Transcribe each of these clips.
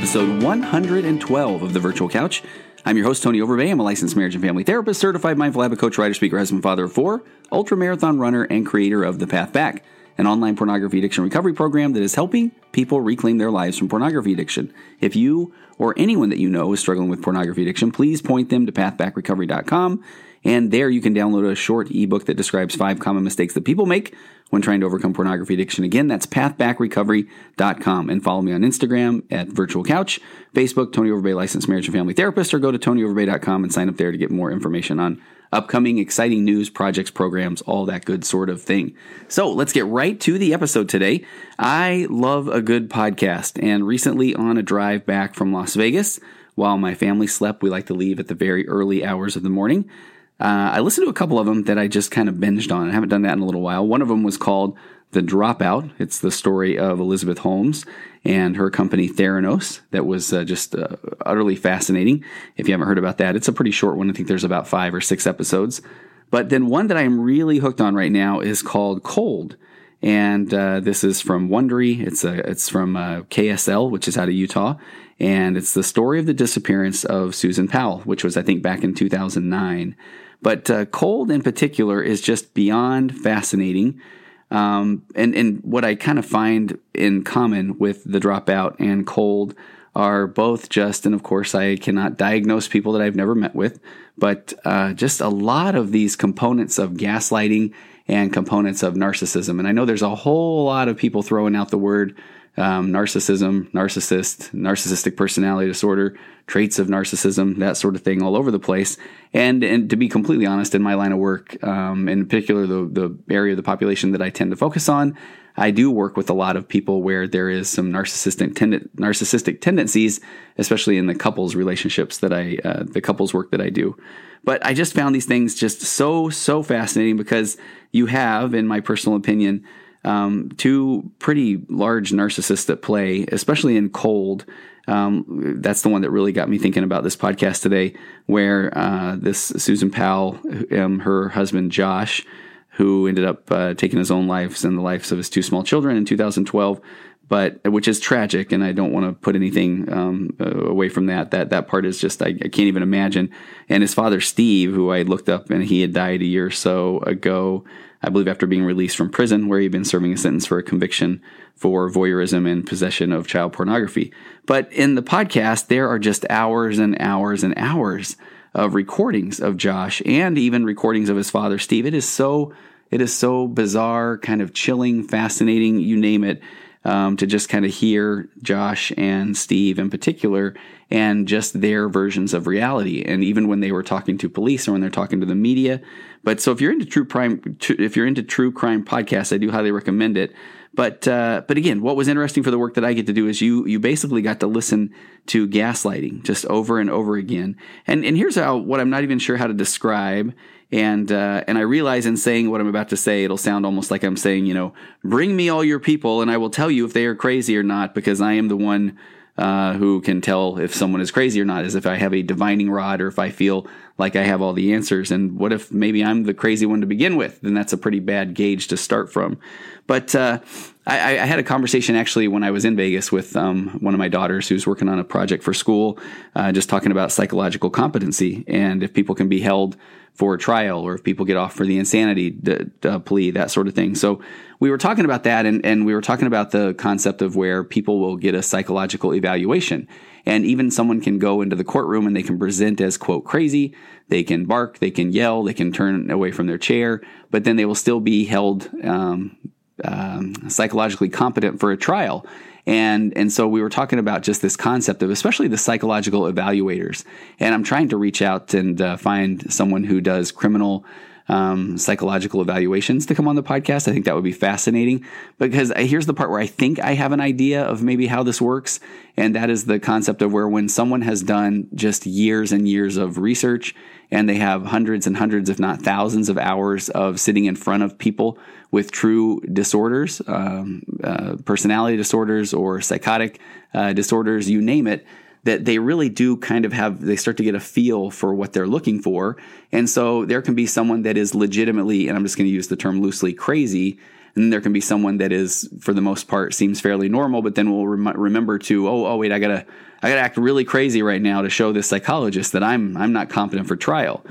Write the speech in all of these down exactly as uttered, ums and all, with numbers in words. episode one hundred twelve of The Virtual Couch. I'm your host, Tony Overbay. I'm a licensed marriage and family therapist, certified mindful habit coach, writer, speaker, husband, father of four, ultramarathon runner, and creator of The Path Back, an online pornography addiction recovery program that is helping people reclaim their lives from pornography addiction. If you or anyone that you know is struggling with pornography addiction, please point them to path back recovery dot com. And there you can download a short ebook that describes five common mistakes that people make when trying to overcome pornography addiction. Again, that's path back recovery dot com. And follow me on Instagram at Virtual Couch, Facebook, Tony Overbay, licensed marriage and family therapist, or go to Tony Overbay dot com and sign up there to get more information on upcoming exciting news, projects, programs, all that good sort of thing. So let's get right to the episode today. I love a good podcast, and recently on a drive back from Las Vegas, while my family slept, we like to leave at the very early hours of the morning. Uh, I listened to a couple of them that I just kind of binged on. I haven't done that in a little while. One of them was called The Dropout. It's the story of Elizabeth Holmes and her company Theranos. That was uh, just uh, utterly fascinating. If you haven't heard about that, it's a pretty short one. I think there's about five or six episodes. But then one that I'm really hooked on right now is called Cold. And uh, this is from Wondery. It's a, it's from uh, K S L, which is out of Utah. And it's the story of the disappearance of Susan Powell, which was, I think, back in two thousand nine. But uh, Cold in particular is just beyond fascinating. Um, and, and what I kind of find in common with The Dropout and Cold are both just, and of course I cannot diagnose people that I've never met with, but uh, just a lot of these components of gaslighting and components of narcissism. And I know there's a whole lot of people throwing out the word um, narcissism, narcissist, narcissistic personality disorder, traits of narcissism, that sort of thing all over the place. And and to be completely honest, in my line of work, um, in particular the, the area of the population that I tend to focus on, I do work with a lot of people where there is some narcissistic tenden- narcissistic tendencies, especially in the couples relationships that I, uh, the couples work that I do. But I just found these things just so, so fascinating because you have, in my personal opinion, um, two pretty large narcissists at play, especially in Cold. Um, that's the one that really got me thinking about this podcast today, where uh, this Susan Powell, um, her husband Josh, who ended up uh, taking his own lives and the lives of his two small children in two thousand twelve, but which is tragic, and I don't want to put anything um, away from that. That that part is just, I, I can't even imagine. And his father, Steve, who I looked up, and he had died a year or so ago, I believe after being released from prison, where he'd been serving a sentence for a conviction for voyeurism and possession of child pornography. But in the podcast, there are just hours and hours and hours of recordings of Josh and even recordings of his father, Steve. It is so, it is so bizarre, kind of chilling, fascinating, you name it, um, to just kind of hear Josh and Steve in particular and just their versions of reality. And even when they were talking to police or when they're talking to the media. But so if you're into true crime, if you're into true crime podcasts, I do highly recommend it. But uh, but again, what was interesting for the work that I get to do is you you basically got to listen to gaslighting just over and over again. And and here's how what I'm not even sure how to describe. And uh, and I realize in saying what I'm about to say, it'll sound almost like I'm saying, you know, bring me all your people and I will tell you if they are crazy or not, because I am the one uh, who can tell if someone is crazy or not, as if I have a divining rod or if I feel like I have all the answers. And what if maybe I'm the crazy one to begin with? Then that's a pretty bad gauge to start from. But uh, I, I had a conversation actually when I was in Vegas with um, one of my daughters who's working on a project for school, uh, just talking about psychological competency and if people can be held for a trial or if people get off for the insanity d- d- plea, that sort of thing. So we were talking about that, and, and we were talking about the concept of where people will get a psychological evaluation. And even someone can go into the courtroom and they can present as, quote, crazy. They can bark, they can yell, they can turn away from their chair, but then they will still be held um, um, psychologically competent for a trial. And and so we were talking about just this concept of especially the psychological evaluators. And I'm trying to reach out and uh, find someone who does criminal um, psychological evaluations to come on the podcast. I think that would be fascinating, because here's the part where I think I have an idea of maybe how this works. And that is the concept of where when someone has done just years and years of research and they have hundreds and hundreds, if not thousands of hours of sitting in front of people with true disorders, um, uh, personality disorders or psychotic uh, disorders, you name it, that they really do kind of have, they start to get a feel for what they're looking for. And so there can be someone that is legitimately, and I'm just going to use the term loosely, crazy, And then there can be someone that is, for the most part, seems fairly normal, but then will rem- remember to, oh, oh, wait, I gotta, I gotta act really crazy right now to show this psychologist that I'm, I'm not competent for trial.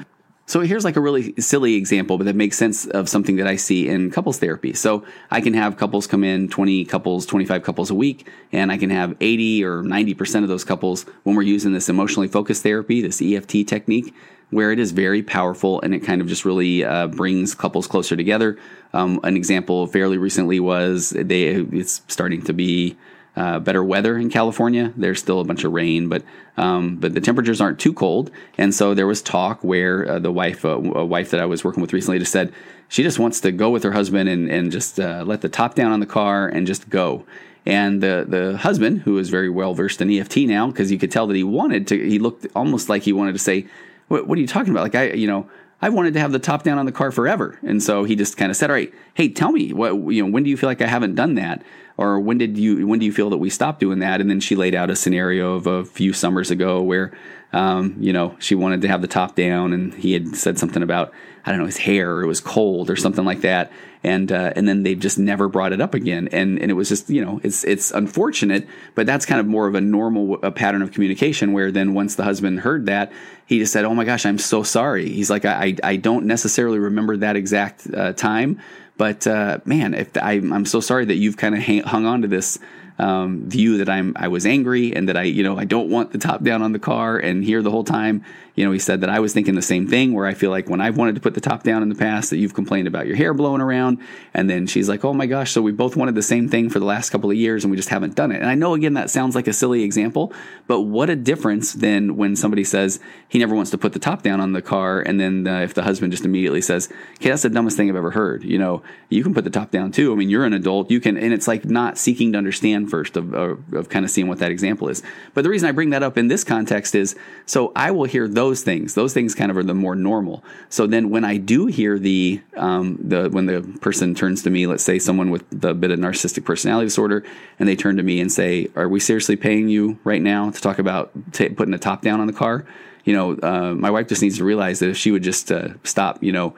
So here's like a really silly example, but that makes sense of something that I see in couples therapy. So I can have couples come in, twenty couples, twenty-five couples a week, and I can have eighty or ninety percent of those couples when we're using this emotionally focused therapy, this E F T technique, where it is very powerful and it kind of just really uh, brings couples closer together. Um, an example fairly recently was they it's starting to be Uh, better weather in California. There's still a bunch of rain, but um, but the temperatures aren't too cold. And so there was talk where uh, the wife, uh, a wife that I was working with recently, just said she just wants to go with her husband and and just uh, let the top down on the car and just go. And the the husband, who is very well versed in E F T now, because you could tell that he wanted to, he looked almost like he wanted to say, "What, what are you talking about? Like I, you know." I wanted to have the top down on the car forever. And so he just kind of said, all right, hey, tell me, what, you know, when do you feel like I haven't done that? Or when did you, when do you feel that we stopped doing that? And then she laid out a scenario of a few summers ago where, um, you know, she wanted to have the top down and he had said something about, I don't know, his hair, or it was cold or something like that. And, uh, and then they just never brought it up again. And, and it was just, you know, it's, it's unfortunate, but that's kind of more of a normal a pattern of communication where then once the husband heard that, he just said, oh my gosh, I'm so sorry. He's like, I, I don't necessarily remember that exact uh, time, but uh, man, if the, I, I'm so sorry that you've kind of hang, hung on to this um, view that I'm, I was angry and that I, you know, I don't want the top down on the car. And here the whole time, you know, he said that I was thinking the same thing where I feel like when I've wanted to put the top down in the past that you've complained about your hair blowing around. And then she's like, oh my gosh, so we both wanted the same thing for the last couple of years and we just haven't done it. And I know, again, that sounds like a silly example, but what a difference then when somebody says he never wants to put the top down on the car. And then uh, if the husband just immediately says, okay, that's the dumbest thing I've ever heard. You know, you can put the top down too. I mean, you're an adult, you can, and it's like not seeking to understand first of, of, of kind of seeing what that example is. But the reason I bring that up in this context is, so I will hear those Those things, those things kind of are the more normal. So then when I do hear the, um, the when the person turns to me, let's say someone with the bit of narcissistic personality disorder, and they turn to me and say, are we seriously paying you right now to talk about t- putting a top down on the car? You know, uh, my wife just needs to realize that if she would just uh, stop, you know,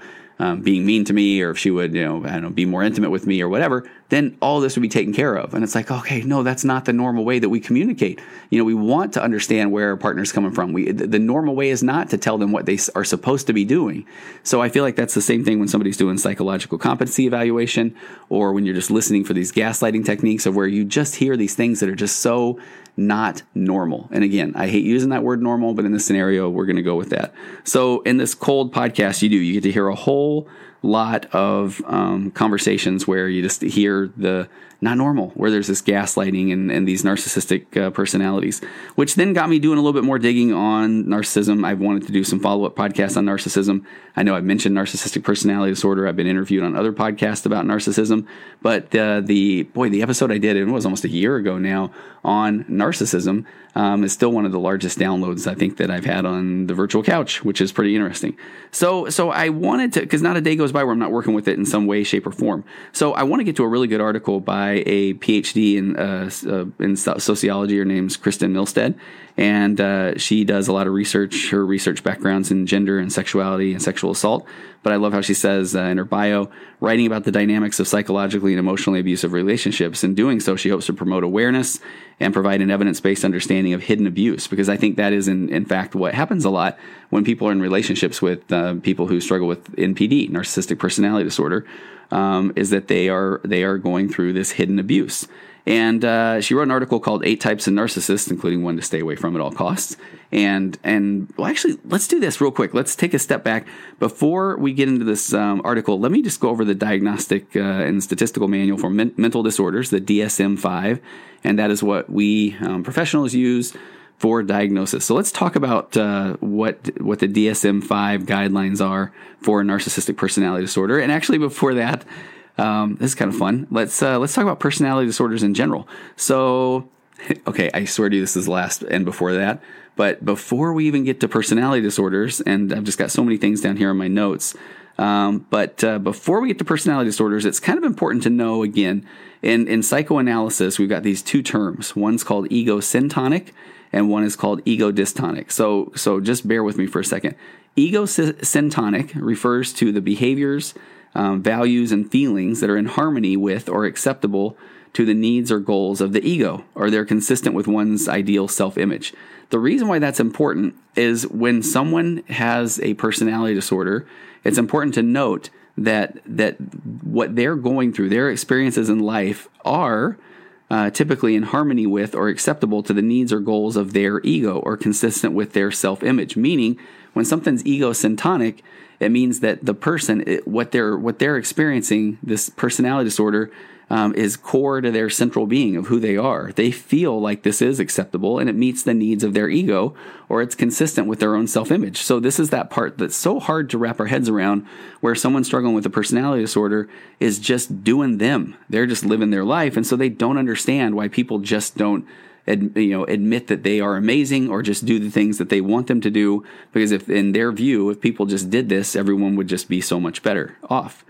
Um, being mean to me, or if she would, you know, I don't know, be more intimate with me or whatever, then all this would be taken care of. And it's like, okay, no, that's not the normal way that we communicate. You know, we want to understand where our partner's coming from. We, the normal way is not to tell them what they are supposed to be doing. So I feel like that's the same thing when somebody's doing psychological competency evaluation, or when you're just listening for these gaslighting techniques of where you just hear these things that are just so not normal. And again, I hate using that word normal, but in this scenario, we're going to go with that. So in this Cold podcast, you do, you get to hear a whole lot of um, conversations where you just hear the not normal, where there's this gaslighting and, and these narcissistic uh, personalities, which then got me doing a little bit more digging on narcissism. I've wanted to do some follow-up podcasts on narcissism. I know I've mentioned narcissistic personality disorder. I've been interviewed on other podcasts about narcissism, but uh, the, boy, the episode I did, it was almost a year ago now, on narcissism um, is still one of the largest downloads, I think, that I've had on The Virtual Couch, which is pretty interesting. So, so I wanted to, because not a day goes by where I'm not working with it in some way, shape, or form. So I want to get to a really good article by a PhD in uh, uh, in sociology. Her name's Kristen Milstead, and uh, she does a lot of research. Her research background's in gender and sexuality and sexual assault. But I love how she says uh, in her bio, writing about the dynamics of psychologically and emotionally abusive relationships. In doing so, she hopes to promote awareness and provide an evidence-based understanding of hidden abuse, because I think that is, in, in fact, what happens a lot when people are in relationships with uh, people who struggle with N P D, narcissistic personality disorder, um, is that they are they are going through this hidden abuse. And uh, she wrote an article called Eight Types of Narcissists, including one to stay away from at all costs. And, and well, actually, let's do this real quick. Let's take a step back. Before we get into this um, article, let me just go over the Diagnostic uh, and Statistical Manual for Men- Mental Disorders, the D S M five. And that is what we um, professionals use for diagnosis. So let's talk about uh, what what the D S M five guidelines are for narcissistic personality disorder. And actually, before that, Um, this is kind of fun. Let's uh, let's talk about personality disorders in general. So, okay, I swear to you, this is last and before that. But before we even get to personality disorders, and I've just got so many things down here on my notes. Um, but uh, before we get to personality disorders, it's kind of important to know, again, in, in psychoanalysis, we've got these two terms. One's called egosyntonic, and one is called ego dystonic. So, so just bear with me for a second. Egosyntonic refers to the behaviors, um, values, and feelings that are in harmony with or acceptable to the needs or goals of the ego, or they're consistent with one's ideal self-image. The reason why that's important is when someone has a personality disorder, it's important to note that that what they're going through, their experiences in life are uh, typically in harmony with or acceptable to the needs or goals of their ego or consistent with their self-image. Meaning, when something's egocentric, it means that the person, it, what they're what they're experiencing, this personality disorder, Um, is core to their central being of who they are. They feel like this is acceptable and it meets the needs of their ego, or it's consistent with their own self-image. So this is that part that's so hard to wrap our heads around, where someone struggling with a personality disorder is just doing them. They're just living their life. And so they don't understand why people just don't Ad, you know, admit that they are amazing or just do the things that they want them to do. Because if in their view, if people just did this, everyone would just be so much better off.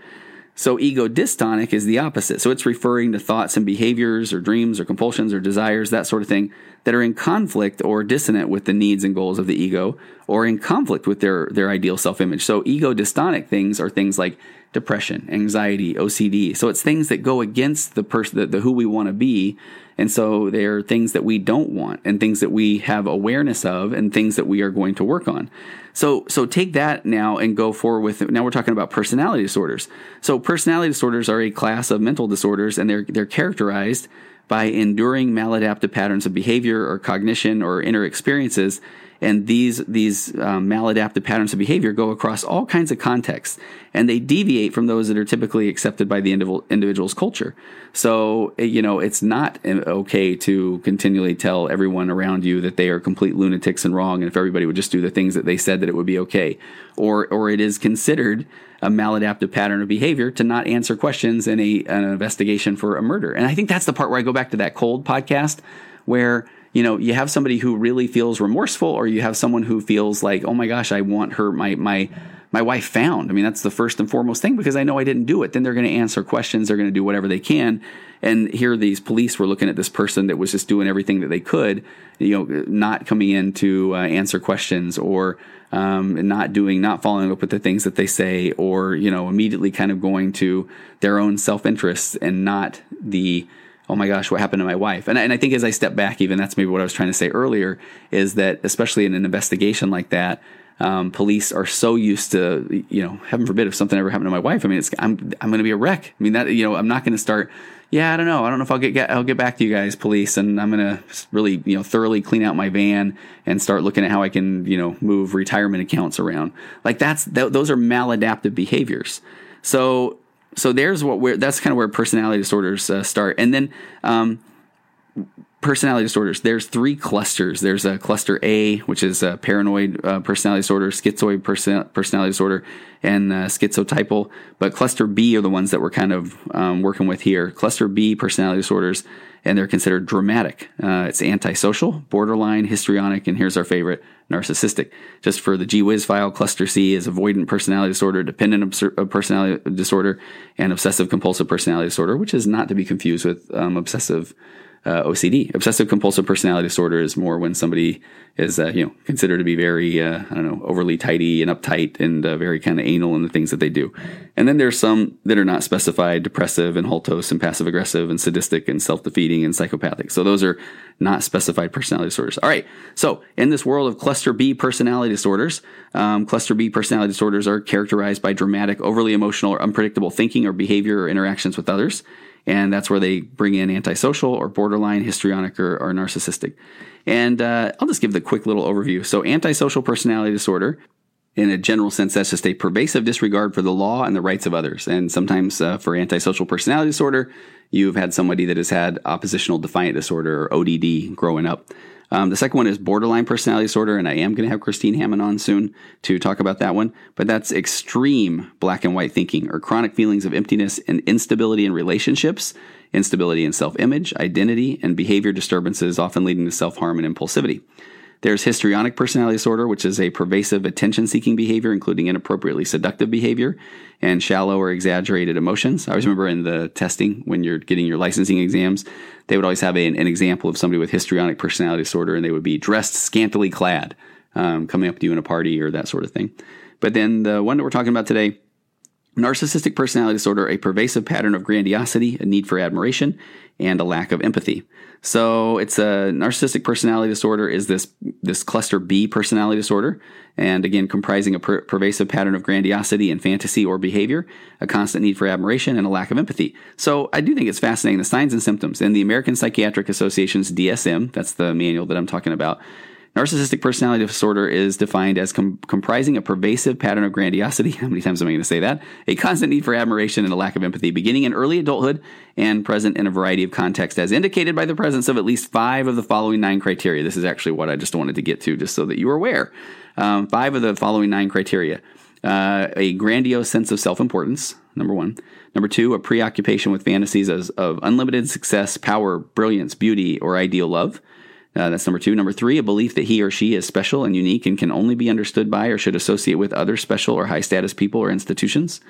So ego dystonic is the opposite. So it's referring to thoughts and behaviors or dreams or compulsions or desires, that sort of thing, that are in conflict or dissonant with the needs and goals of the ego, or in conflict with their, their ideal self-image. So ego dystonic things are things like depression, anxiety, O C D. So it's things that go against the person, the, the who we want to be. And so they're things that we don't want and things that we have awareness of and things that we are going to work on. So so take that now and go forward with it. Now we're talking about personality disorders. So personality disorders are a class of mental disorders, and they're they're characterized by enduring maladaptive patterns of behavior or cognition or inner experiences. And these these um, maladaptive patterns of behavior go across all kinds of contexts, and they deviate from those that are typically accepted by the indiv- individual's culture. So, you know, it's not okay to continually tell everyone around you that they are complete lunatics and wrong, and if everybody would just do the things that they said, that it would be okay. Or, or it is considered a maladaptive pattern of behavior to not answer questions in a an investigation for a murder. And I think that's the part where I go back to that Cold podcast, where you know, you have somebody who really feels remorseful, or you have someone who feels like, oh my gosh, I want her, my my my wife found. I mean, that's the first and foremost thing, because I know I didn't do it. Then they're going to answer questions. They're going to do whatever they can. And here these police were looking at this person that was just doing everything that they could, you know, not coming in to uh, answer questions, or um, not doing, not following up with the things that they say, or, you know, immediately kind of going to their own self-interests and not the, oh my gosh, what happened to my wife? And I, and I think as I step back, even that's maybe what I was trying to say earlier, is that especially in an investigation like that, um, police are so used to, you know, heaven forbid if something ever happened to my wife, I mean, it's, I'm I'm going to be a wreck. I mean, that, you know, I'm not going to start, yeah, I don't know. I don't know if I'll get, get I'll get back to you guys, police, and I'm going to really, you know, thoroughly clean out my van and start looking at how I can, you know, move retirement accounts around. Like that's th- those are maladaptive behaviors. So So there's what we're, that's kind of where personality disorders uh, start. And then um, personality disorders, there's three clusters. There's a cluster A, which is a paranoid uh, personality disorder, schizoid person- personality disorder, and uh, schizotypal. But cluster B are the ones that we're kind of um, working with here. Cluster B personality disorders, and they're considered dramatic. Uh, it's antisocial, borderline, histrionic, and here's our favorite, narcissistic. Just for the G-Wiz file, cluster C is avoidant personality disorder, dependent obs- personality disorder, and obsessive-compulsive personality disorder, which is not to be confused with um, obsessive uh, O C D. Obsessive-compulsive personality disorder is more when somebody is uh, you know, considered to be very, uh, I don't know, overly tidy and uptight and uh, very kind of anal in the things that they do. And then there's some that are not specified, depressive and haltose and passive-aggressive and sadistic and self-defeating and psychopathic. So those are not specified personality disorders. All right. So in this world of cluster B personality disorders, um, cluster B personality disorders are characterized by dramatic, overly emotional, or unpredictable thinking or behavior or interactions with others. And that's where they bring in antisocial or borderline, histrionic, or, or narcissistic. And uh, I'll just give the quick little overview. So antisocial personality disorder, in a general sense, that's just a pervasive disregard for the law and the rights of others. And sometimes uh, for antisocial personality disorder, you've had somebody that has had oppositional defiant disorder, or O D D, growing up. Um, the second one is borderline personality disorder, and I am going to have Christine Hammond on soon to talk about that one. But that's extreme black and white thinking, or chronic feelings of emptiness and instability in relationships, instability in self-image, identity, and behavior disturbances, often leading to self-harm and impulsivity. There's histrionic personality disorder, which is a pervasive attention-seeking behavior, including inappropriately seductive behavior and shallow or exaggerated emotions. I always remember in the testing, when you're getting your licensing exams, they would always have a, an example of somebody with histrionic personality disorder, and they would be dressed scantily clad. um, coming up to you in a party or that sort of thing. But then the one that we're talking about today, narcissistic personality disorder, a pervasive pattern of grandiosity, a need for admiration, and a lack of empathy. So it's a narcissistic personality disorder is this this cluster B personality disorder, and again, comprising a per- pervasive pattern of grandiosity and fantasy or behavior, a constant need for admiration, and a lack of empathy. So I do think it's fascinating, the signs and symptoms. In the American Psychiatric Association's D S M, that's the manual that I'm talking about, narcissistic personality disorder is defined as com- comprising a pervasive pattern of grandiosity, how many times am I going to say that, a constant need for admiration and a lack of empathy, beginning in early adulthood and present in a variety of contexts, as indicated by the presence of at least five of the following nine criteria. This is actually what I just wanted to get to, just so that you are aware. Um, five of the following nine criteria. Uh, a grandiose sense of self-importance, number one. Number two, a preoccupation with fantasies as, of unlimited success, power, brilliance, beauty, or ideal love. Uh, that's number two. Number three, a belief that he or she is special and unique and can only be understood by or should associate with other special or high-status people or institutions.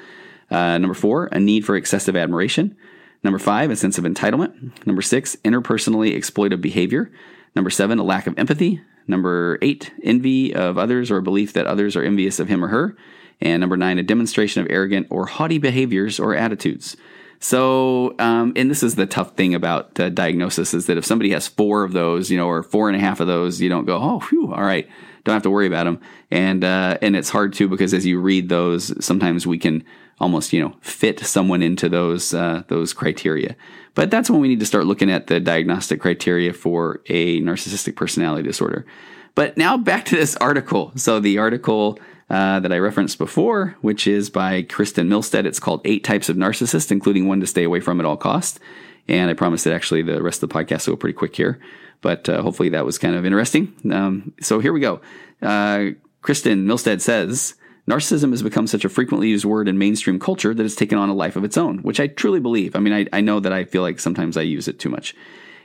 Uh, number four, a need for excessive admiration. Number five, a sense of entitlement. Number six, interpersonally exploitive behavior. Number seven, a lack of empathy. Number eight, envy of others or a belief that others are envious of him or her. And number nine, a demonstration of arrogant or haughty behaviors or attitudes. So, um, and this is the tough thing about uh, diagnosis is that if somebody has four of those, you know, or four and a half of those, you don't go, oh, phew, all right, don't have to worry about them. And, uh, and it's hard too, because as you read those, sometimes we can almost, you know, fit someone into those, uh, those criteria. But that's when we need to start looking at the diagnostic criteria for a narcissistic personality disorder. But now back to this article. So the article Uh, that I referenced before, which is by Kristen Milstead. It's called Eight Types of Narcissists, including one to stay away from at all costs. And I promise that actually the rest of the podcast will go pretty quick here, but uh, hopefully that was kind of interesting. Um, so here we go. Uh, Kristen Milstead says, narcissism has become such a frequently used word in mainstream culture that it's taken on a life of its own, which I truly believe. I mean, I, I know that I feel like sometimes I use it too much.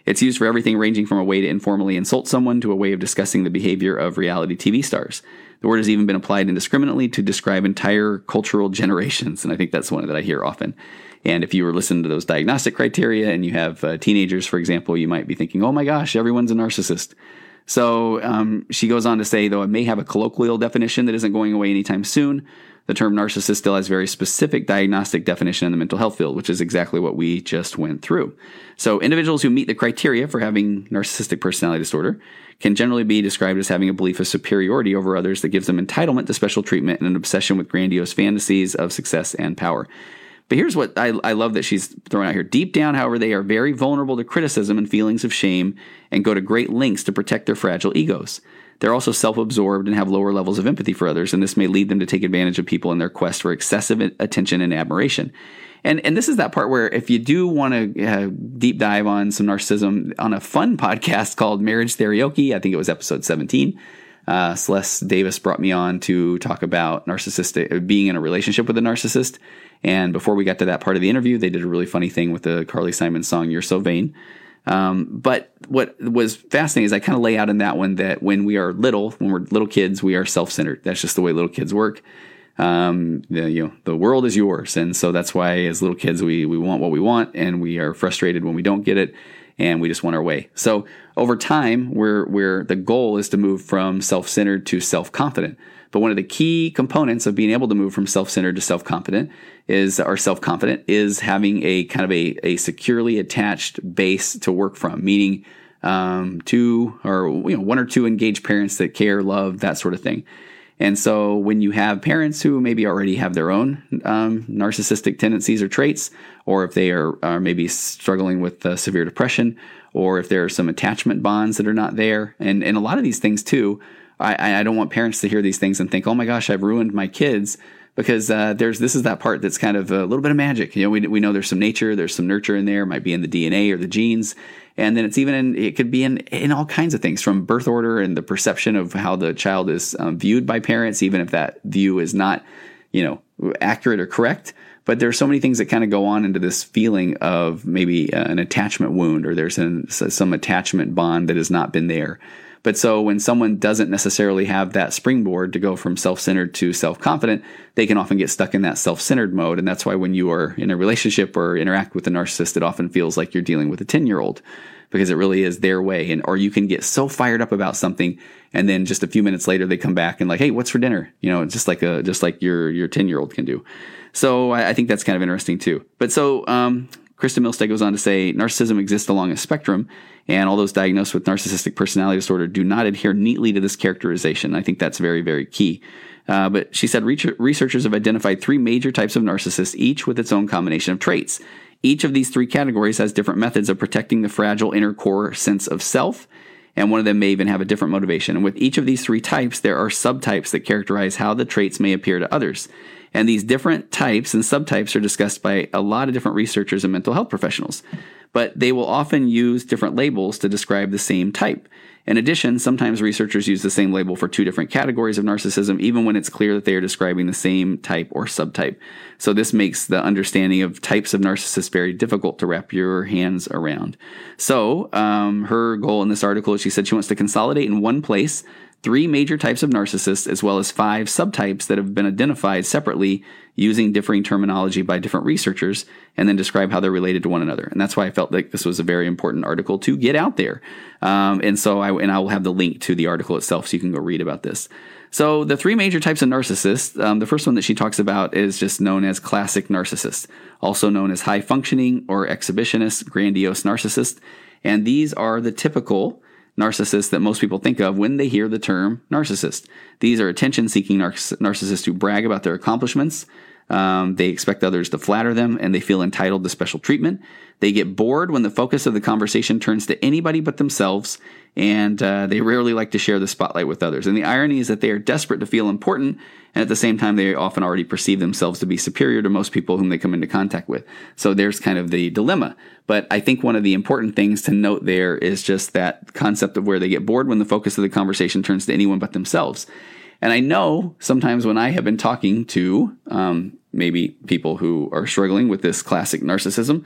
It's used for everything ranging from a way to informally insult someone to a way of discussing the behavior of reality T V stars. The word has even been applied indiscriminately to describe entire cultural generations, and I think that's one that I hear often. And if you were listening to those diagnostic criteria and you have uh, teenagers, for example, you might be thinking, oh my gosh, everyone's a narcissist. So um, she goes on to say, though it may have a colloquial definition that isn't going away anytime soon, the term narcissist still has very specific diagnostic definition in the mental health field, which is exactly what we just went through. So individuals who meet the criteria for having narcissistic personality disorder can generally be described as having a belief of superiority over others that gives them entitlement to special treatment and an obsession with grandiose fantasies of success and power. But here's what I, I love that she's throwing out here. Deep down, however, they are very vulnerable to criticism and feelings of shame and go to great lengths to protect their fragile egos. They're also self-absorbed and have lower levels of empathy for others, and this may lead them to take advantage of people in their quest for excessive attention and admiration. And and this is that part where if you do want to uh, deep dive on some narcissism on a fun podcast called Marriage Therioke, I think it was episode seventeen, uh, Celeste Davis brought me on to talk about narcissistic being in a relationship with a narcissist. And before we got to that part of the interview, they did a really funny thing with the Carly Simon song, You're So Vain. Um, but what was fascinating is I kind of lay out in that one that when we are little, when we're little kids, we are self-centered. That's just the way little kids work. Um, the, you know, the world is yours. And so that's why as little kids, we, we want what we want and we are frustrated when we don't get it and we just want our way. So over time, we're, we're, the goal is to move from self-centered to self-confident. But one of the key components of being able to move from self-centered to self-confident is, or self-confident, is having a kind of a, a securely attached base to work from, meaning um, two or you know, one or two engaged parents that care, love, that sort of thing. And so when you have parents who maybe already have their own um, narcissistic tendencies or traits, or if they are, are maybe struggling with uh, severe depression, or if there are some attachment bonds that are not there, and, and a lot of these things too, I, I don't want parents to hear these things and think, oh my gosh, I've ruined my kids, because uh, there's this is that part that's kind of a little bit of magic. You know, we we know there's some nature, there's some nurture in there, might be in the D N A or the genes, and then it's even in, it could be in in all kinds of things from birth order and the perception of how the child is um, viewed by parents, even if that view is not, you know, accurate or correct. But there are so many things that kind of go on into this feeling of maybe uh, an attachment wound, or there's an, some attachment bond that has not been there. But so when someone doesn't necessarily have that springboard to go from self-centered to self-confident, they can often get stuck in that self-centered mode. And that's why when you are in a relationship or interact with a narcissist, it often feels like you're dealing with a ten-year-old because it really is their way. And, or you can get so fired up about something, and then just a few minutes later, they come back and like, hey, what's for dinner? You know, just like a, just like your, your ten year old can do. So I, I think that's kind of interesting too. But so, um, Kristen Milstead goes on to say, narcissism exists along a spectrum, and all those diagnosed with narcissistic personality disorder do not adhere neatly to this characterization. I think that's very, very key. Uh, but she said researchers have identified three major types of narcissists, each with its own combination of traits. Each of these three categories has different methods of protecting the fragile inner core sense of self, and one of them may even have a different motivation. And with each of these three types, there are subtypes that characterize how the traits may appear to others. And these different types and subtypes are discussed by a lot of different researchers and mental health professionals, but they will often use different labels to describe the same type. In addition, sometimes researchers use the same label for two different categories of narcissism, even when it's clear that they are describing the same type or subtype. So this makes the understanding of types of narcissists very difficult to wrap your hands around. So um, her goal in this article is she said she wants to consolidate in one place three major types of narcissists, as well as five subtypes that have been identified separately using differing terminology by different researchers, and then describe how they're related to one another. And that's why I felt like this was a very important article to get out there. Um, and so I and I will have the link to the article itself so you can go read about this. So the three major types of narcissists, um, the first one that she talks about is just known as classic narcissists, also known as high-functioning or exhibitionist, grandiose narcissist. And these are the typical narcissists that most people think of when they hear the term narcissist. These are attention-seeking nar- narcissists who brag about their accomplishments. Um, they expect others to flatter them, and they feel entitled to special treatment. They get bored when the focus of the conversation turns to anybody but themselves, and uh, they rarely like to share the spotlight with others. And the irony is that they are desperate to feel important, and at the same time, they often already perceive themselves to be superior to most people whom they come into contact with. So there's kind of the dilemma. But I think one of the important things to note there is just that concept of where they get bored when the focus of the conversation turns to anyone but themselves. And I know sometimes when I have been talking to um, maybe people who are struggling with this classic narcissism,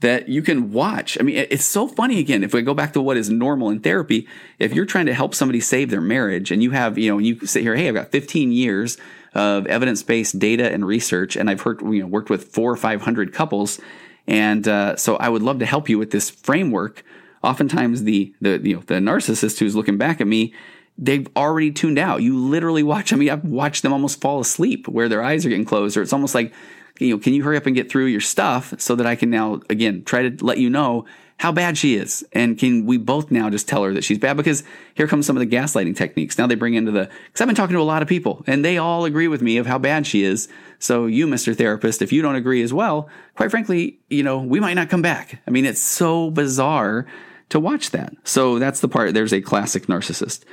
that you can watch. I mean, it's so funny. Again, if we go back to what is normal in therapy, if you're trying to help somebody save their marriage and you have, you know, you sit here, hey, I've got fifteen years of evidence-based data and research, and I've heard, you know, worked with four or five hundred couples. And uh, so I would love to help you with this framework. Oftentimes the, the, you know, the narcissist who's looking back at me, they've already tuned out. You literally watch, I mean, I've watched them almost fall asleep where their eyes are getting closed, or it's almost like, you know, can you hurry up and get through your stuff so that I can now, again, try to let you know how bad she is? And can we both now just tell her that she's bad? Because here comes some of the gaslighting techniques. Now they bring into the, because I've been talking to a lot of people and they all agree with me of how bad she is. So you, Mister Therapist, if you don't agree as well, quite frankly, you know, we might not come back. I mean, it's so bizarre to watch that. So that's the part. There's a classic narcissist.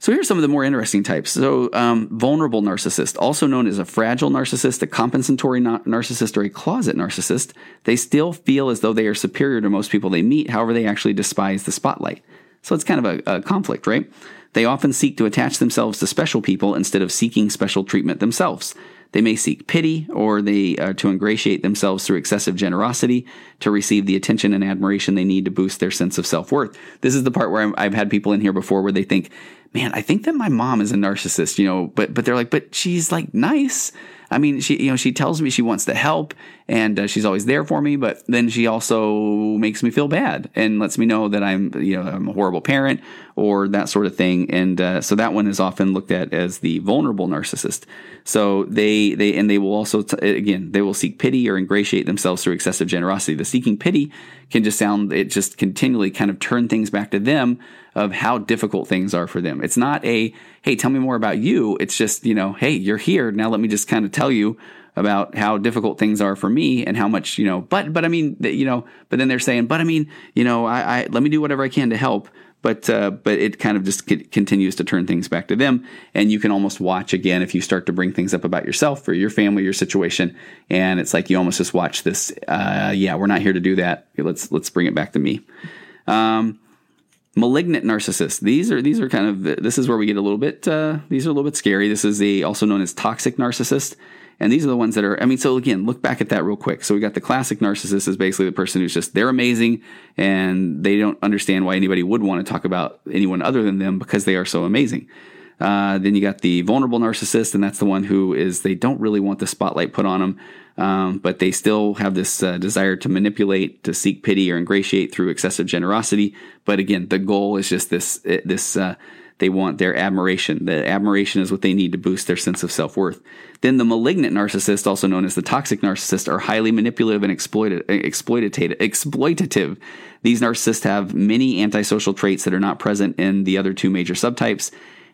So here's some of the more interesting types. So um, vulnerable narcissist, also known as a fragile narcissist, a compensatory na- narcissist, or a closet narcissist. They still feel as though they are superior to most people they meet. However, they actually despise the spotlight. So it's kind of a, a conflict, right? They often seek to attach themselves to special people instead of seeking special treatment themselves. They may seek pity, or they uh, to ingratiate themselves through excessive generosity to receive the attention and admiration they need to boost their sense of self-worth. This is the part where I'm, I've had people in here before where they think, man, I think that my mom is a narcissist, you know, but but they're like, but she's like nice. I mean, she, you know, she tells me she wants to help, and uh, she's always there for me, but then she also makes me feel bad and lets me know that I'm, you know, I'm a horrible parent or that sort of thing. And uh, so that one is often looked at as the vulnerable narcissist. So they, they and they will also, t- again, they will seek pity or ingratiate themselves through excessive generosity. The seeking pity can just sound, it just continually kind of turn things back to them of how difficult things are for them. It's not a, hey, tell me more about you. It's just, you know, hey, you're here. Now let me just kind of tell you about how difficult things are for me and how much, you know, but, but I mean, you know, but then they're saying, but I mean, you know, I, I let me do whatever I can to help. But uh, but it kind of just c- continues to turn things back to them. And you can almost watch again if you start to bring things up about yourself or your family, your situation. And it's like you almost just watch this. Uh, yeah, we're not here to do that. Let's let's bring it back to me. Um, malignant narcissists. These are these are kind of this is where we get a little bit. Uh, these are a little bit scary. This is the also known as toxic narcissist. And these are the ones that are, I mean, so again, look back at that real quick. So we got the classic narcissist is basically the person who's just, they're amazing and they don't understand why anybody would want to talk about anyone other than them because they are so amazing. Uh, then you got the vulnerable narcissist, and that's the one who is, they don't really want the spotlight put on them, um, but they still have this uh, desire to manipulate, to seek pity or ingratiate through excessive generosity. But again, the goal is just this, this, uh, they want their admiration. The admiration is what they need to boost their sense of self-worth. Then the malignant narcissist, also known as the toxic narcissist, are highly manipulative and exploited, exploitative, exploitative. These narcissists have many antisocial traits that are not present in the other two major subtypes,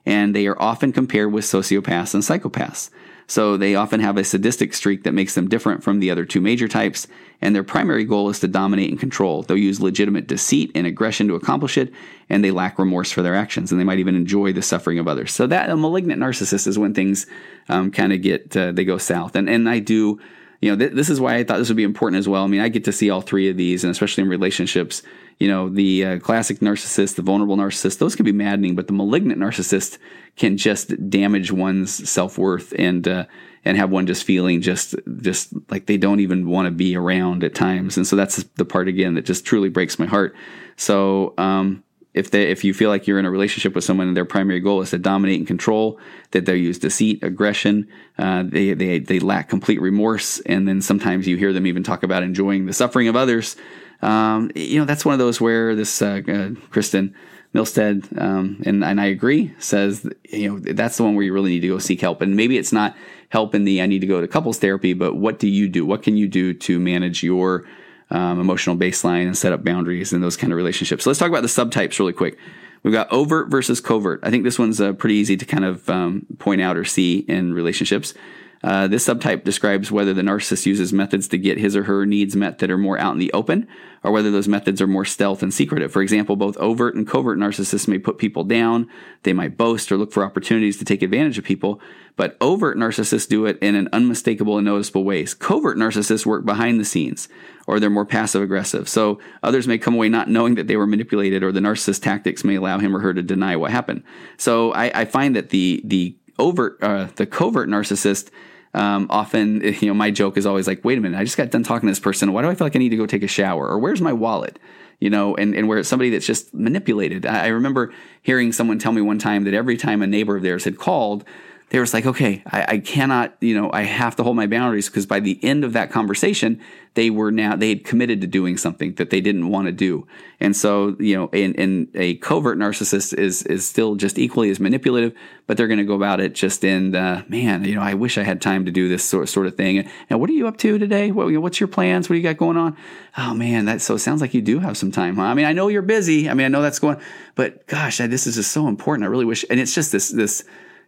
and they are often compared with sociopaths and psychopaths. So they often have a sadistic streak that makes them different from the other two major types, and their primary goal is to dominate and control. They'll use legitimate deceit and aggression to accomplish it, and they lack remorse for their actions, and they might even enjoy the suffering of others. So that a malignant narcissist is when things um, kind of get, uh, they go south. And and I do, you know, th- this is why I thought this would be important as well. I mean, I get to see all three of these, and especially in relationships, you know, the uh, classic narcissist, the vulnerable narcissist, those can be maddening, but the malignant narcissist can just damage one's self-worth and uh, and have one just feeling just just like they don't even want to be around at times. And so that's the part, again, that just truly breaks my heart. So um, if they, if you feel like you're in a relationship with someone and their primary goal is to dominate and control, that they'll use deceit, aggression, uh, they, they, they lack complete remorse, and then sometimes you hear them even talk about enjoying the suffering of others. Um, you know, that's one of those where this uh, uh, Kristen Milstead, um, and, and I agree, says, you know, that's the one where you really need to go seek help. And maybe it's not help in the I need to go to couples therapy, but what do you do? What can you do to manage your um, emotional baseline and set up boundaries in those kind of relationships? So let's talk about the subtypes really quick. We've got overt versus covert. I think this one's uh, pretty easy to kind of um, point out or see in relationships. Uh, this subtype describes whether the narcissist uses methods to get his or her needs met that are more out in the open, or whether those methods are more stealth and secretive. For example, both overt and covert narcissists may put people down. They might boast or look for opportunities to take advantage of people, but overt narcissists do it in an unmistakable and noticeable ways. Covert narcissists work behind the scenes, or they're more passive aggressive. So others may come away not knowing that they were manipulated, or the narcissist tactics may allow him or her to deny what happened. So I, I find that the, the overt, uh, the covert narcissist Um, often, you know, my joke is always like, wait a minute, I just got done talking to this person. Why do I feel like I need to go take a shower? Or where's my wallet? You know, and, and where it's somebody that's just manipulated. I, I remember hearing someone tell me one time that every time a neighbor of theirs had called, they were like, okay, I, I cannot, you know, I have to hold my boundaries, because by the end of that conversation, they were now, they had committed to doing something that they didn't want to do. And so, you know, and, and a covert narcissist is, is still just equally as manipulative, but they're going to go about it just in, uh, man, you know, I wish I had time to do this sort, sort of thing. And what are you up to today? What, what's your plans? What do you got going on? Oh man, that, so it sounds like you do have some time, huh? I mean, I know you're busy. I mean, I know that's going, but gosh, I, this is just so important. I really wish. And it's just this, this,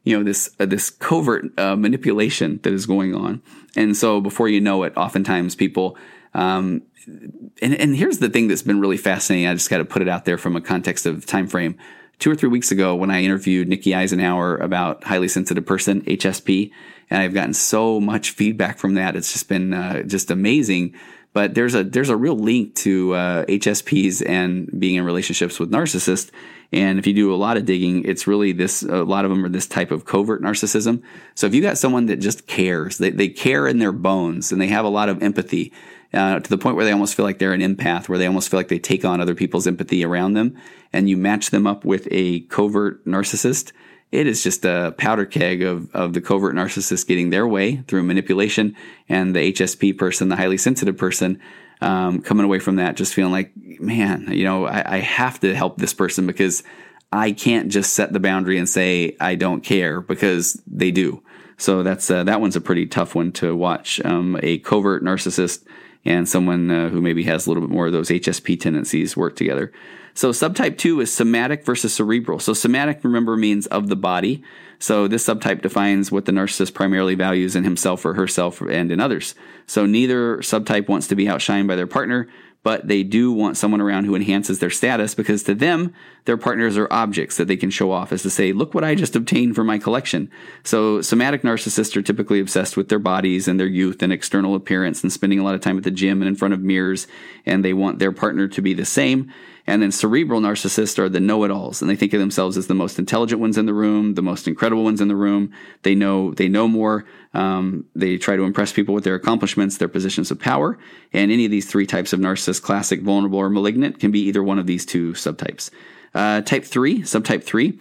you know, this uh, this covert uh, manipulation that is going on. And so before you know it, oftentimes people um, – and, and here's the thing that's been really fascinating. I just got to put it out there from a context of time frame. Two or three weeks ago when I interviewed Nikki Eisenhower about highly sensitive person, H S P, and I've gotten so much feedback from that. It's just been uh, just amazing. But there's a there's a real link to uh, H S Ps and being in relationships with narcissists. And if you do a lot of digging, it's really this, a lot of them are this type of covert narcissism. So if you got someone that just cares, they, they care in their bones, and they have a lot of empathy uh, to the point where they almost feel like they're an empath, where they almost feel like they take on other people's empathy around them, and you match them up with a covert narcissist, it is just a powder keg of, of the covert narcissist getting their way through manipulation, and the H S P person, the highly sensitive person, um, coming away from that just feeling like, man, you know, I, I have to help this person, because I can't just set the boundary and say I don't care, because they do. So that's uh, that one's a pretty tough one to watch. Um, a covert narcissist and someone uh, who maybe has a little bit more of those H S P tendencies work together. So subtype two is somatic versus cerebral. So somatic, remember, means of the body. So this subtype defines what the narcissist primarily values in himself or herself and in others. So neither subtype wants to be outshined by their partner, but they do want someone around who enhances their status, because to them, their partners are objects that they can show off, as to say, look what I just obtained for my collection. So somatic narcissists are typically obsessed with their bodies and their youth and external appearance, and spending a lot of time at the gym and in front of mirrors, and they want their partner to be the same. And then cerebral narcissists are the know-it-alls, and they think of themselves as the most intelligent ones in the room, the most incredible ones in the room. They know they know more. Um, they try to impress people with their accomplishments, their positions of power, and any of these three types of narcissists, classic, vulnerable, or malignant, can be either one of these two subtypes. Uh, type three, subtype three,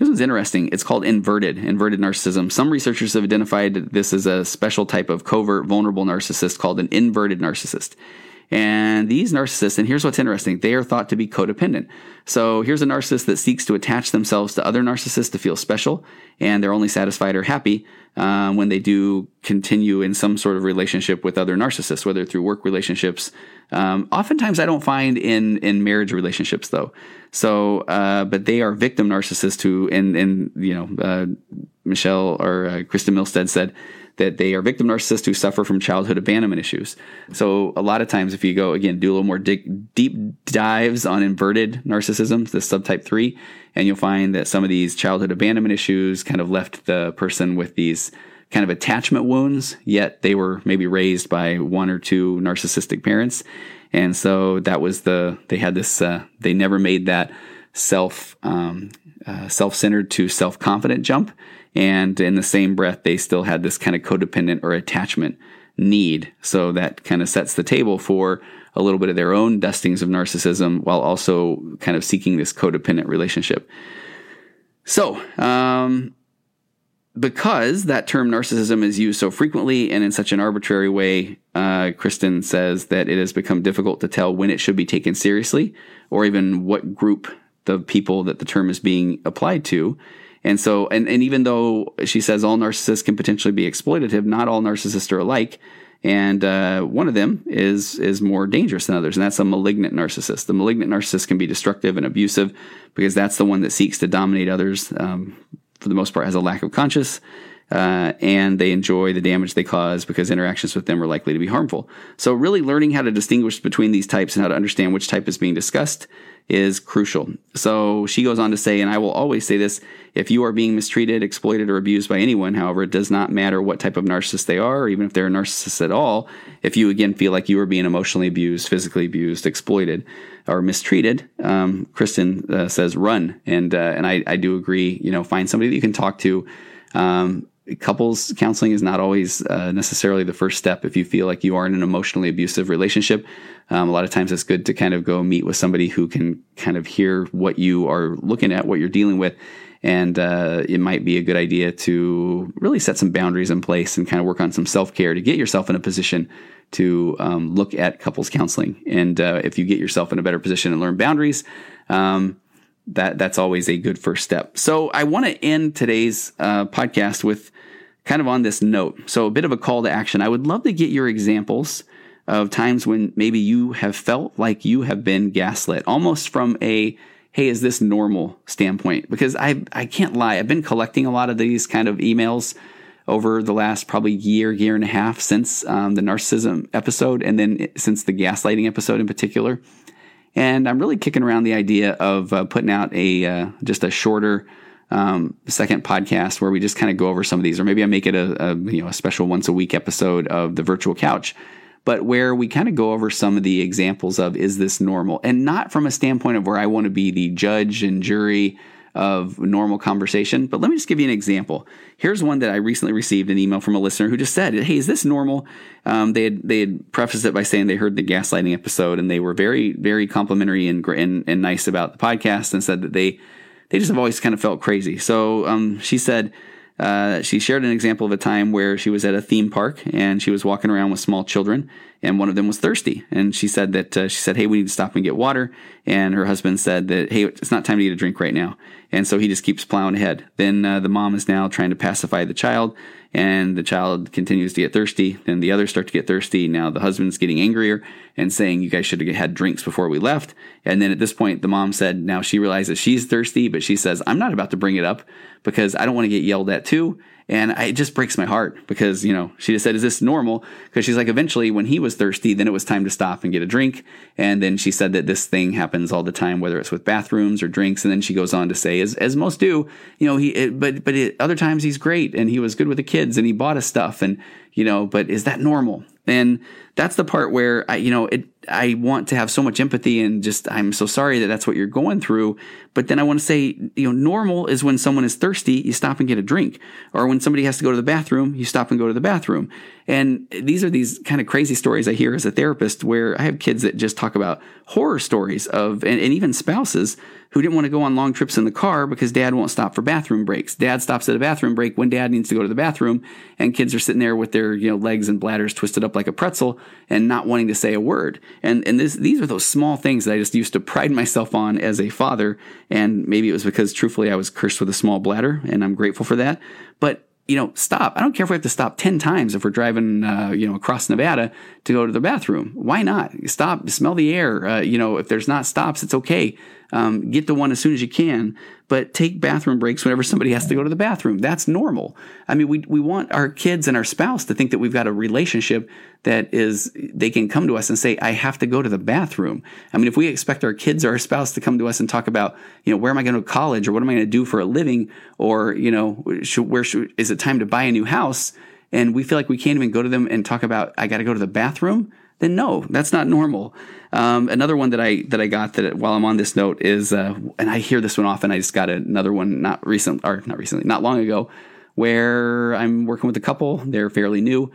This is interesting. It's called inverted, inverted narcissism. Some researchers have identified this as a special type of covert, vulnerable narcissist called an inverted narcissist. And these narcissists, and here's what's interesting, they are thought to be codependent. So here's a narcissist that seeks to attach themselves to other narcissists to feel special, and they're only satisfied or happy um, when they do continue in some sort of relationship with other narcissists, whether through work relationships. Um, oftentimes I don't find in, in marriage relationships though. So, uh, but they are victim narcissists who, and, and, you know, uh, Michelle or uh, Kristen Milstead said that they are victim narcissists who suffer from childhood abandonment issues. So a lot of times if you go, again, do a little more dig, deep dives on inverted narcissism, the subtype three, and you'll find that some of these childhood abandonment issues kind of left the person with these kind of attachment wounds, yet they were maybe raised by one or two narcissistic parents. And so that was the, they had this, uh, they never made that self, um, uh, self-centered to self-confident jump. And in the same breath, they still had this kind of codependent or attachment need. So that kind of sets the table for a little bit of their own dustings of narcissism while also kind of seeking this codependent relationship. So, um, because that term narcissism is used so frequently and in such an arbitrary way, uh, Kristen says that it has become difficult to tell when it should be taken seriously or even what group the people that the term is being applied to. And so, and, and even though she says all narcissists can potentially be exploitative, not all narcissists are alike. And uh, one of them is is more dangerous than others, and that's a malignant narcissist. The malignant narcissist can be destructive and abusive because that's the one that seeks to dominate others, um for the most part, has a lack of conscience, uh, and they enjoy the damage they cause because interactions with them are likely to be harmful. So really learning how to distinguish between these types and how to understand which type is being discussed is crucial. So she goes on to say, and I will always say this, if you are being mistreated, exploited, or abused by anyone, however, it does not matter what type of narcissist they are, or even if they're a narcissist at all, if you again feel like you are being emotionally abused, physically abused, exploited, or mistreated, um, Kristen uh, says run. And uh, and I, I do agree, you know, find somebody that you can talk to. Um, couples counseling is not always uh, necessarily the first step if you feel like you are in an emotionally abusive relationship. Um, a lot of times it's good to kind of go meet with somebody who can kind of hear what you are looking at, what you're dealing with. And uh, it might be a good idea to really set some boundaries in place and kind of work on some self-care to get yourself in a position to um, look at couples counseling. And uh, if you get yourself in a better position and learn boundaries, um, that that's always a good first step. So I want to end today's uh, podcast with kind of on this note. So a bit of a call to action. I would love to get your examples of times when maybe you have felt like you have been gaslit, almost from a hey, is this normal standpoint? Because I I can't lie. I've been collecting a lot of these kind of emails over the last probably year, year and a half since um, the narcissism episode and then since the gaslighting episode in particular. And I'm really kicking around the idea of uh, putting out a uh, just a shorter um, second podcast where we just kind of go over some of these. Or maybe I make it a, a you know a special once a week episode of The Virtual Couch, but where we kind of go over some of the examples of, is this normal? And not from a standpoint of where I want to be the judge and jury of normal conversation, but let me just give you an example. Here's one that I recently received an email from a listener who just said, hey, is this normal? Um, they had they had prefaced it by saying they heard the gaslighting episode and they were very, very complimentary and and, and nice about the podcast and said that they, they just have always kind of felt crazy. So um, she said, Uh, she shared an example of a time where she was at a theme park and she was walking around with small children and one of them was thirsty. And she said that, uh, she said, hey, we need to stop and get water. And her husband said that, hey, it's not time to get a drink right now. And so he just keeps plowing ahead. Then uh, the mom is now trying to pacify the child and the child continues to get thirsty. Then the others start to get thirsty. Now the husband's getting angrier and saying, you guys should have had drinks before we left. And then at this point, the mom said, now she realizes she's thirsty, but she says, I'm not about to bring it up because I don't want to get yelled at too. And I, it just breaks my heart because, you know, she just said, is this normal? Because she's like, eventually when he was thirsty, then it was time to stop and get a drink. And then she said that this thing happens all the time, whether it's with bathrooms or drinks. And then she goes on to say, as, as most do, you know, he, it, but, but it, other times he's great and he was good with the kids and he bought us stuff and, you know, but is that normal? And that's the part where I, you know, it, I want to have so much empathy and just, I'm so sorry that that's what you're going through. But then I want to say, you know, normal is when someone is thirsty, you stop and get a drink. Or when somebody has to go to the bathroom, you stop and go to the bathroom. And these are these kind of crazy stories I hear as a therapist where I have kids that just talk about horror stories of, and, and even spouses who didn't want to go on long trips in the car because dad won't stop for bathroom breaks. Dad stops at a bathroom break when dad needs to go to the bathroom, and kids are sitting there with their, you know, legs and bladders twisted up like a pretzel and not wanting to say a word. And and this, these are those small things that I just used to pride myself on as a father. And maybe it was because, truthfully, I was cursed with a small bladder, and I'm grateful for that. But, you know, stop. I don't care if we have to stop ten times if we're driving, uh, you know, across Nevada to go to the bathroom. Why not? Stop. Smell the air. Uh, you know, if there's not stops, it's okay. Um, get the one as soon as you can, but take bathroom breaks whenever somebody has to go to the bathroom. That's normal. I mean, we, we want our kids and our spouse to think that we've got a relationship that is, they can come to us and say, I have to go to the bathroom. I mean, if we expect our kids or our spouse to come to us and talk about, you know, where am I going to college, or what am I going to do for a living, or, you know, should, where should, is it time to buy a new house? And we feel like we can't even go to them and talk about, I got to go to the bathroom. Then no, that's not normal. Um, another one that I that I got that while I'm on this note is, uh, and I hear this one often. I just got another one not recent or not recently, not long ago, where I'm working with a couple. They're fairly new,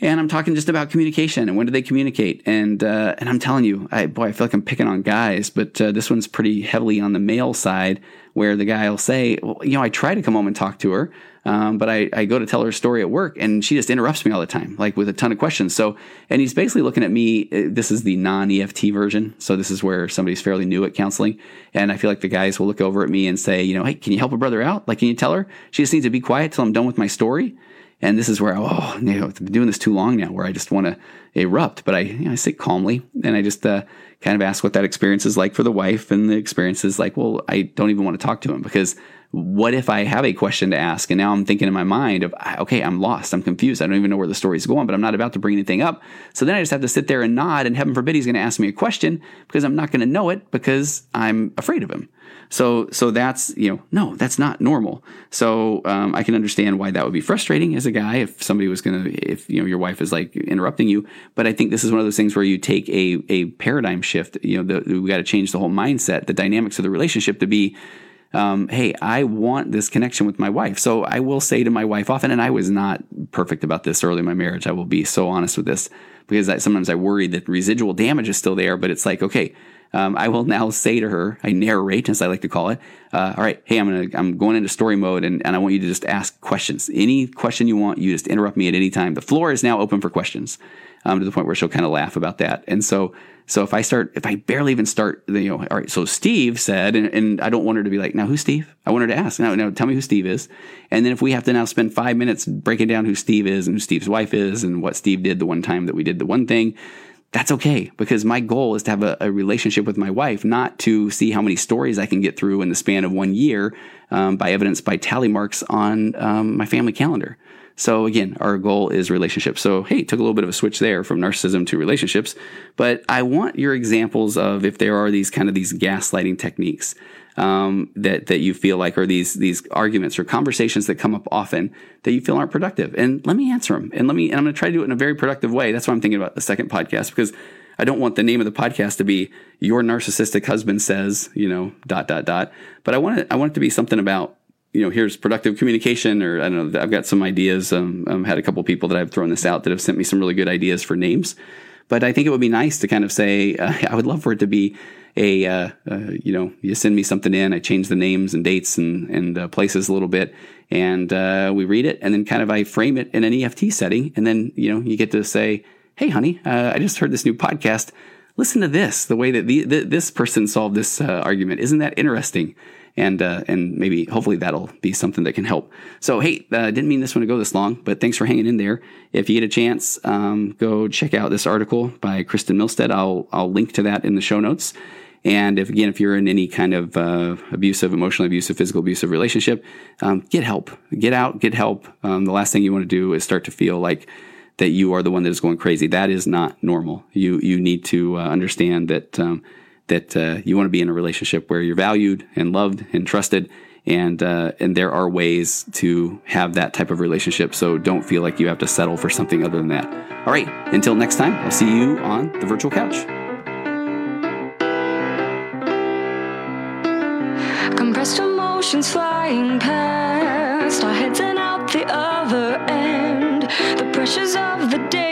and I'm talking just about communication and when do they communicate. And uh, and I'm telling you, I, boy, I feel like I'm picking on guys, but uh, this one's pretty heavily on the male side, where the guy will say, well, you know, I try to come home and talk to her. Um, but I, I go to tell her story at work, and she just interrupts me all the time, like with a ton of questions. So, and he's basically looking at me. This is the non-E F T version. So this is where somebody's fairly new at counseling. And I feel like the guys will look over at me and say, you know, hey, can you help a brother out? Like, can you tell her? She just needs to be quiet till I'm done with my story. And this is where, oh, you know, I've been doing this too long now, where I just want to erupt. But I, you know, I sit calmly, and I just uh, kind of ask what that experience is like for the wife. And the experience is like, well, I don't even want to talk to him, because what if I have a question to ask? And now I'm thinking in my mind of, okay, I'm lost. I'm confused. I don't even know where the story's going, but I'm not about to bring anything up. So then I just have to sit there and nod, and heaven forbid he's going to ask me a question, because I'm not going to know it, because I'm afraid of him. So, so that's, you know, no, that's not normal. So, um, I can understand why that would be frustrating as a guy if somebody was going to, if, you know, your wife is like interrupting you. But I think this is one of those things where you take a, a paradigm shift. You know, the, we got to change the whole mindset, the dynamics of the relationship to be, Um, hey, I want this connection with my wife. So I will say to my wife often, and I was not perfect about this early in my marriage. I will be so honest with this, because I, sometimes I worry that residual damage is still there, but it's like, okay, um, I will now say to her, I narrate, as I like to call it. Uh, all right, hey, I'm gonna, I'm going into story mode, and, and I want you to just ask questions. Any question you want, you just interrupt me at any time. The floor is now open for questions, um, to the point where she'll kind of laugh about that. And so, So if I start, if I barely even start, you know, all right, so Steve said, and, and I don't want her to be like, now who's Steve? I want her to ask, now, now tell me who Steve is. And then if we have to now spend five minutes breaking down who Steve is and who Steve's wife is and what Steve did the one time that we did the one thing, that's okay, because my goal is to have a, a relationship with my wife, not to see how many stories I can get through in the span of one year um, by evidence by tally marks on um, my family calendar. So again, our goal is relationships. So, hey, took a little bit of a switch there from narcissism to relationships. But I want your examples of if there are these kind of these gaslighting techniques um, that that you feel like are these these arguments or conversations that come up often that you feel aren't productive. And let me answer them. And let me and I'm going to try to do it in a very productive way. That's why I'm thinking about the second podcast, because I don't want the name of the podcast to be Your Narcissistic Husband Says, you know, dot, dot, dot. But I want it, I want it to be something about, you know, here's productive communication, or I don't know, I've got some ideas. Um, I've had a couple of people that I've thrown this out that have sent me some really good ideas for names. But I think it would be nice to kind of say, uh, I would love for it to be a, uh, uh, you know, you send me something in, I change the names and dates and, and uh, places a little bit, and uh, we read it, and then kind of I frame it in an E F T setting. And then, you know, you get to say, hey, honey, uh, I just heard this new podcast. Listen to this, the way that the, the, this person solved this uh, argument. Isn't that interesting? And uh, and maybe hopefully that'll be something that can help. So, hey, I uh, didn't mean this one to go this long, but thanks for hanging in there. If you get a chance, um, go check out this article by Kristen Milstead. I'll I'll link to that in the show notes. And if again, if you're in any kind of uh, abusive, emotionally abusive, physical abusive relationship, um, get help. Get out, get help. Um, the last thing you want to do is start to feel like that you are the one that is going crazy. That is not normal. You you need to uh, understand that. Um, that uh, you want to be in a relationship where you're valued and loved and trusted, And uh, and there are ways to have that type of relationship. So don't feel like you have to settle for something other than that. All right. Until next time, I'll see you on The Virtual Couch. Compressed emotions flying past our heads and out the other end. The pressures of the day.